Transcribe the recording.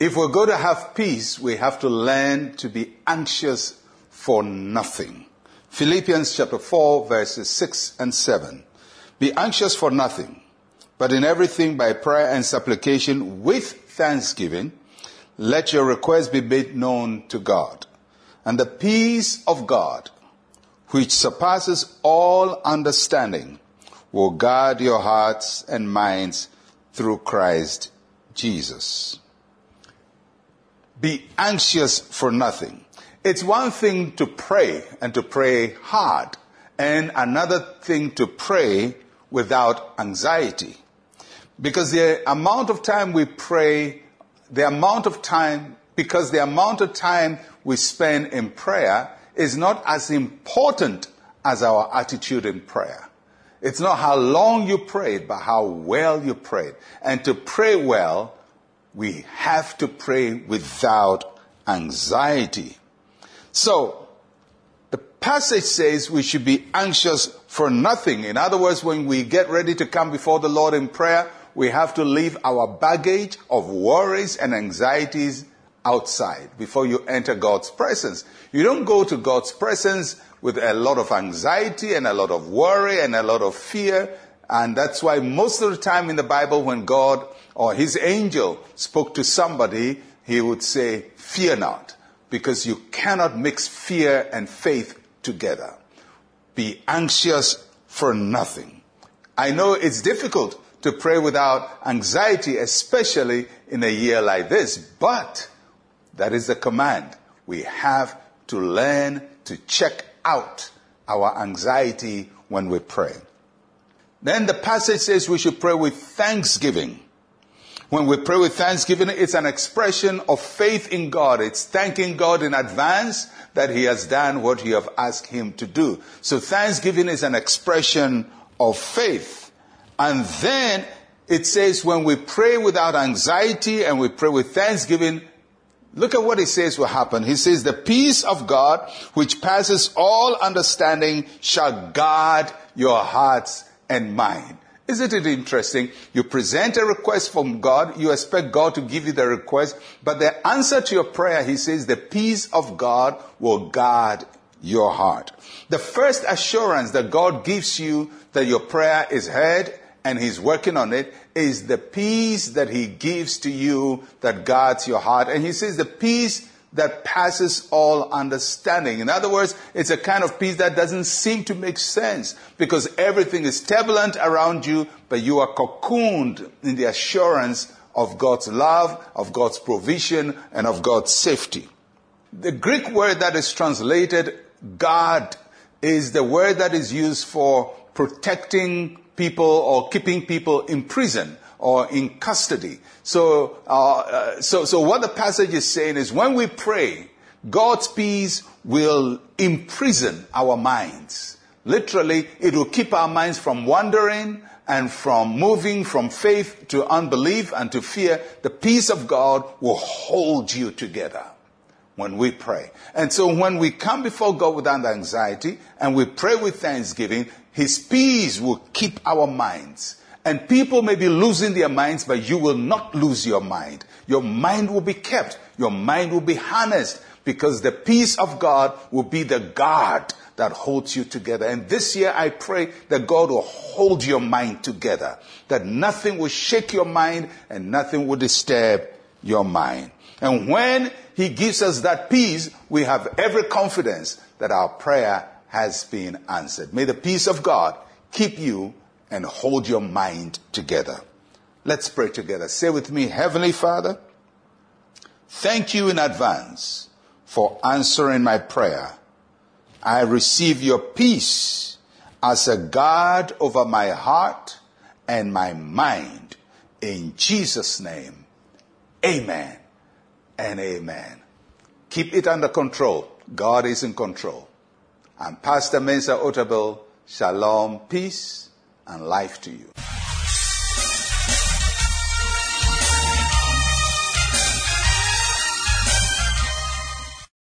If we're going to have peace, we have to learn to be anxious for nothing. Philippians chapter 4, verses 6 and 7. Be anxious for nothing, but in everything by prayer and supplication with thanksgiving, let your requests be made known to God. And the peace of God, which surpasses all understanding, will guard your hearts and minds through Christ Jesus. Be anxious for nothing. It's one thing to pray and to pray hard, and another thing to pray without anxiety. Because the amount of time we spend in prayer is not as important as our attitude in prayer. It's not how long you prayed, but how well you prayed. And to pray well, we have to pray without anxiety. So, the passage says we should be anxious for nothing. In other words, when we get ready to come before the Lord in prayer, we have to leave our baggage of worries and anxieties outside before you enter God's presence. You don't go to God's presence with a lot of anxiety and a lot of worry and a lot of fear. And that's why most of the time in the Bible, when God or his angel spoke to somebody, he would say, "Fear not," because you cannot mix fear and faith together. Be anxious for nothing. I know it's difficult to pray without anxiety, especially in a year like this, but that is the command. We have to learn to check out our anxiety when we pray. Then the passage says we should pray with thanksgiving. When we pray with thanksgiving, it's an expression of faith in God. It's thanking God in advance that he has done what you have asked him to do. So thanksgiving is an expression of faith. And then it says when we pray without anxiety and we pray with thanksgiving, look at what he says will happen. He says, the peace of God, which passes all understanding, shall guard your hearts and mind. Isn't it interesting? You present a request from God. You expect God to give you the request. But the answer to your prayer, he says, the peace of God will guard your heart. The first assurance that God gives you that your prayer is heard and he's working on it is the peace that he gives to you that guards your heart. And he says the peace that passes all understanding. In other words, it's a kind of peace that doesn't seem to make sense because everything is turbulent around you, but you are cocooned in the assurance of God's love, of God's provision, and of God's safety. The Greek word that is translated guard is the word that is used for protecting people or keeping people in prison or in custody. So what the passage is saying is when we pray, God's peace will imprison our minds. Literally, it will keep our minds from wandering and from moving from faith to unbelief and to fear. The peace of God will hold you together when we pray. And so when we come before God without anxiety and we pray with thanksgiving, his peace will keep our minds. And people may be losing their minds, but you will not lose your mind. Your mind will be kept. Your mind will be harnessed because the peace of God will be the guard that holds you together. And this year I pray that God will hold your mind together, that nothing will shake your mind and nothing will disturb your mind. And when he gives us that peace, we have every confidence that our prayer has been answered. May the peace of God keep you and hold your mind together. Let's pray together. Say with me, Heavenly Father, thank you in advance for answering my prayer. I receive your peace as a guard over my heart and my mind. In Jesus' name, amen and amen. Keep it under control. God is in control. I'm Pastor Mensa Otabil. Shalom, peace, and life to you.